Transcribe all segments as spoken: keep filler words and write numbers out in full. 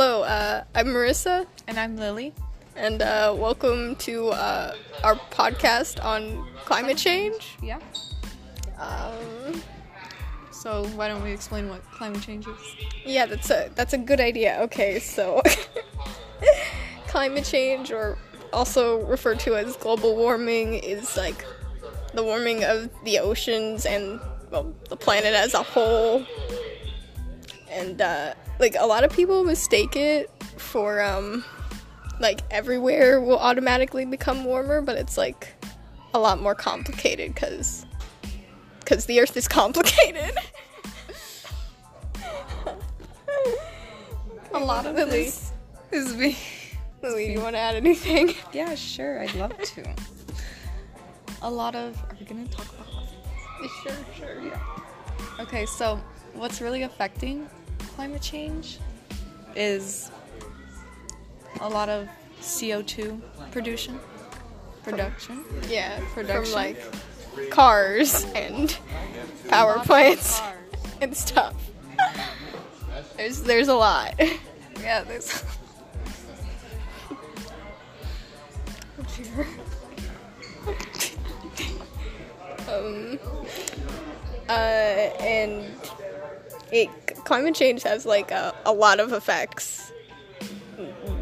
Hello, uh, I'm Marissa. And I'm Lily. And uh, welcome to uh, our podcast on climate change. Yeah. Um, so why don't we explain what climate change is? Yeah, that's a, that's a good idea. Okay, so climate change, or also referred to as global warming, is like the warming of the oceans and, well, the planet as a whole. And, uh, like, a lot of people mistake it for, um, like, everywhere will automatically become warmer, but it's, like, a lot more complicated, because, because the Earth is complicated. A lot of this is me. Louie, do you want to add anything? Yeah, sure, I'd love to. A lot of... Are we going to talk about this? Sure, sure, yeah. Okay, so what's really affecting climate change is a lot of C O two production. Production? From, yeah, production. From, like, cars and power plants and stuff. There's there's a lot. Yeah, there's... um, uh, and it, climate change has, like, a, a lot of effects.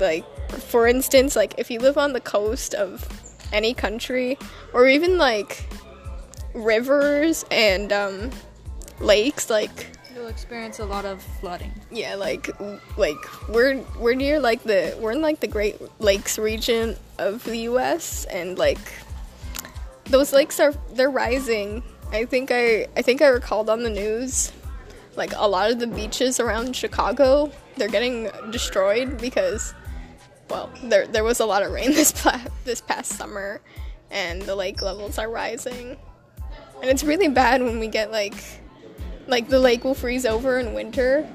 Like, for instance, like, if you live on the coast of any country, or even, like, rivers and, um, lakes, like... You'll experience a lot of flooding. Yeah, like, like, we're, we're near, like, the, we're in, like, the Great Lakes region of the U S, and, like, those lakes are, they're rising. I think I, I think I recalled on the news, like, a lot of the beaches around Chicago, they're getting destroyed because, well, there, there was a lot of rain this, pla- this past summer, and the lake levels are rising. And it's really bad when we get, like, like, the lake will freeze over in winter,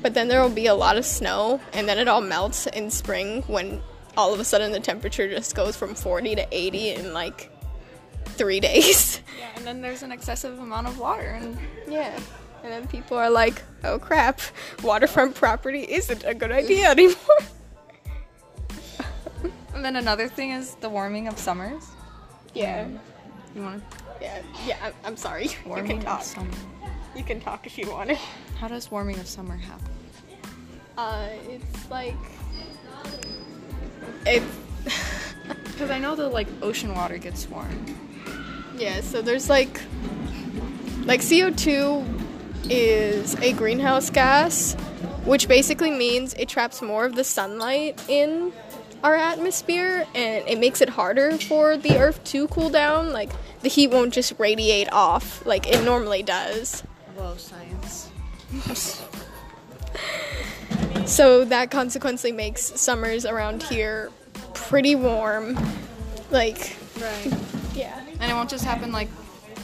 but then there will be a lot of snow, and then it all melts in spring when all of a sudden the temperature just goes from forty to eighty in, like, three days. Yeah, and then there's an excessive amount of water. And yeah, and then people are like, oh, crap, waterfront property isn't a good idea anymore. And then another thing is the warming of summers. Yeah. Um, you want to? Yeah, yeah, I'm, I'm sorry. Warming you can talk. Of summer. You can talk if you want it. How does warming of summer happen? Uh, it's like... It... Because I know the, like, ocean water gets warm. Yeah, so there's, like... Like, C O two is a greenhouse gas, which basically means it traps more of the sunlight in our atmosphere, and it makes it harder for the Earth to cool down. Like, the heat won't just radiate off like it normally does. Whoa, science. So that consequently makes summers around here pretty warm. Like, right. Yeah. And it won't just happen, like,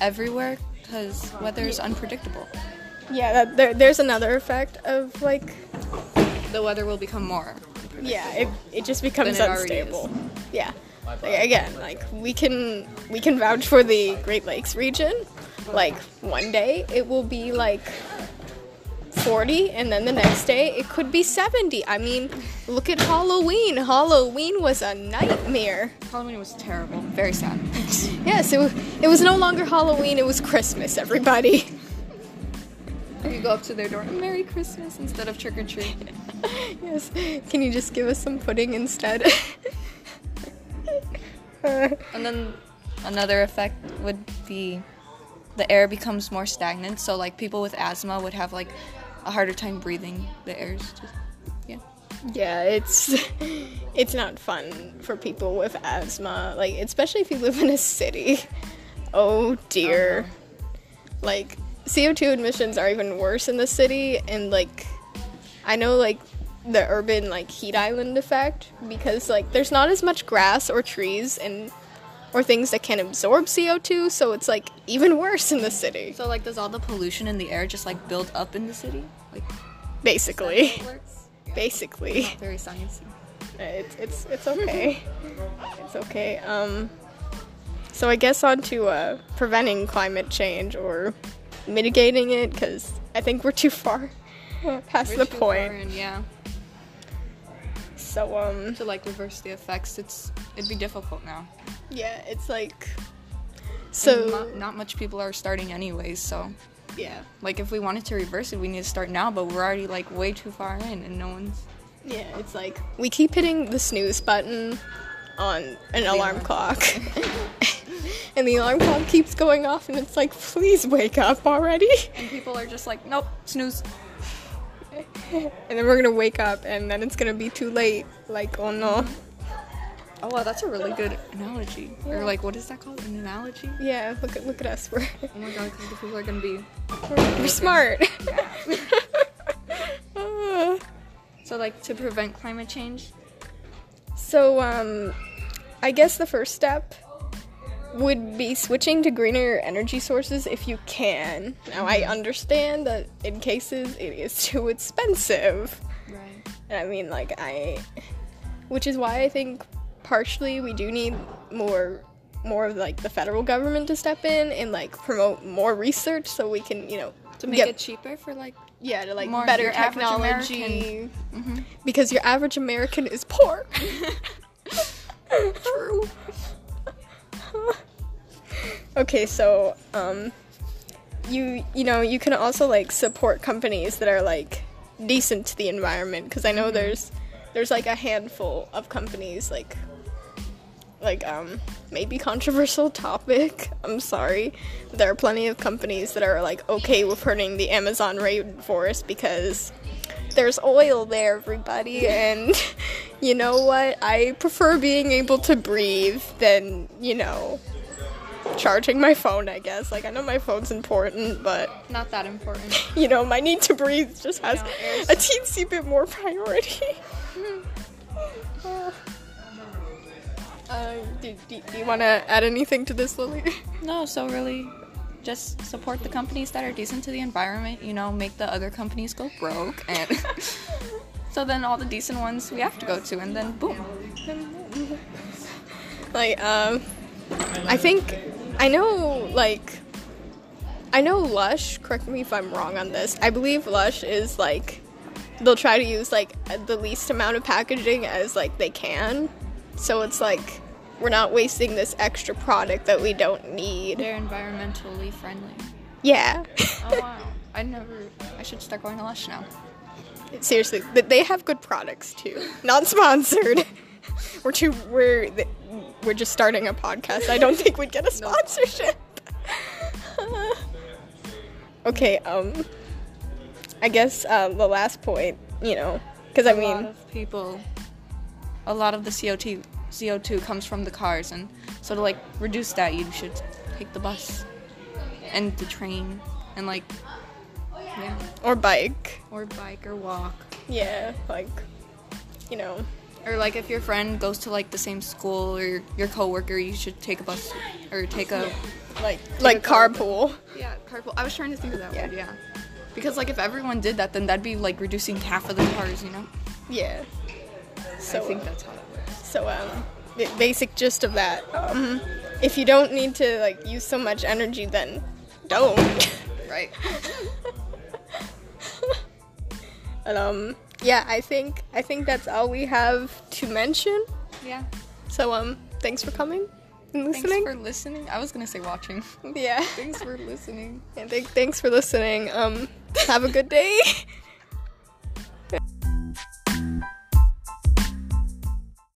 everywhere, because weather is unpredictable. Yeah, that, there, there's another effect of, like... The weather will become more unpredictable. Yeah, it, it just becomes it unstable. Yeah. Like, again, like, we can we can vouch for the Great Lakes region. Like, one day it will be, like, forty, and then the next day it could be seventy. I mean, look at Halloween. Halloween was a nightmare. Halloween was terrible. Very sad. Yes, it was, it was no longer Halloween. It was Christmas, everybody. You go up to their door, Merry Christmas, instead of trick or treat. Yes. Can you just give us some pudding instead? And then another effect would be the air becomes more stagnant, so, like, people with asthma would have, like, a harder time breathing. The air's just, yeah. Yeah, it's it's not fun for people with asthma, like, especially if you live in a city. Oh, dear. Oh, no. Like, C O two emissions are even worse in the city, and, like, I know, like, the urban, like, heat island effect, because, like, there's not as much grass or trees and or things that can absorb C O two, so it's, like, even worse in the city. So, like, does all the pollution in the air just, like, build up in the city? Like, basically. Yeah. Basically. It's not very sciencey. It's it's it's okay. It's okay. Um. So I guess on to uh, preventing climate change or mitigating it, because I think we're too far past we're the point. Far in, yeah. so um to like reverse the effects, it's it'd be difficult now. Yeah, it's like so not, not much people are starting anyways, so yeah, like if we wanted to reverse it, we need to start now, but we're already like way too far in and no one's. Yeah, it's like we keep hitting the snooze button on an the alarm, alarm clock. And the alarm clock keeps going off, and it's like, please wake up already. And people are just like, nope, snooze. And then we're going to wake up, and then it's going to be too late. Like, oh no. Oh, wow, that's a really good analogy. Yeah. Or like, what is that called? An analogy? Yeah, look at look at us. We're oh my god, because the people are going to be... We're, we're smart. Yeah. uh. So, like, to prevent climate change? So, um, I guess the first step would be switching to greener energy sources if you can. Now, I understand that in cases it is too expensive. Right. And I mean, like, I... Which is why I think partially we do need more, more of, like, the federal government to step in and, like, promote more research so we can, you know... To make get, it cheaper for, like... Yeah, to, like, more better technology. Mm-hmm. Because your average American is poor. True. Okay, so, um, you, you know, you can also, like, support companies that are, like, decent to the environment, because I know mm-hmm. there's, there's, like, a handful of companies, like, like, um, maybe controversial topic, I'm sorry, but there are plenty of companies that are, like, okay with hurting the Amazon rainforest because there's oil there, everybody, and... You know what? I prefer being able to breathe than, you know, charging my phone, I guess. Like, I know my phone's important, but... Not that important. You know, my need to breathe just has you know, a teensy bit more priority. uh, uh, do, do, do you want to add anything to this, Lily? No, so really, just support the companies that are decent to the environment. You know, make the other companies go broke and... So then all the decent ones we have to go to, and then boom. Like, um, I think, I know, like, I know Lush, correct me if I'm wrong on this, I believe Lush is, like, they'll try to use, like, the least amount of packaging as, like, they can. So it's, like, we're not wasting this extra product that we don't need. They're environmentally friendly. Yeah. Oh, wow. I never, I should start going to Lush now. Seriously, they have good products too. Not sponsored. We're too. We're we're just starting a podcast. I don't think we'd get a sponsorship. Uh, okay. Um. I guess uh, the last point, you know, because I mean, a lot of people. A lot of the C O two comes from the cars, and so to like reduce that, you should take the bus, and the train, and like. Yeah. Or bike. Or bike or walk. Yeah, like, you know. Or, like, if your friend goes to, like, the same school or your, your coworker, you should take a bus or take a... Yeah. Like, take like a carpool. Car. Yeah, carpool. I was trying to think of that yeah. word, yeah. Because, like, if everyone did that, then that'd be, like, reducing half of the cars, you know? Yeah. So I think uh, that's how it works. So, um, the basic gist of that, um, if you don't need to, like, use so much energy, then don't. Right. And, um, yeah, I think I think that's all we have to mention. Yeah. So, um, thanks for coming and listening. Thanks for listening. I was going to say watching. Yeah. Thanks for listening. And th- thanks for listening. Um, have a good day.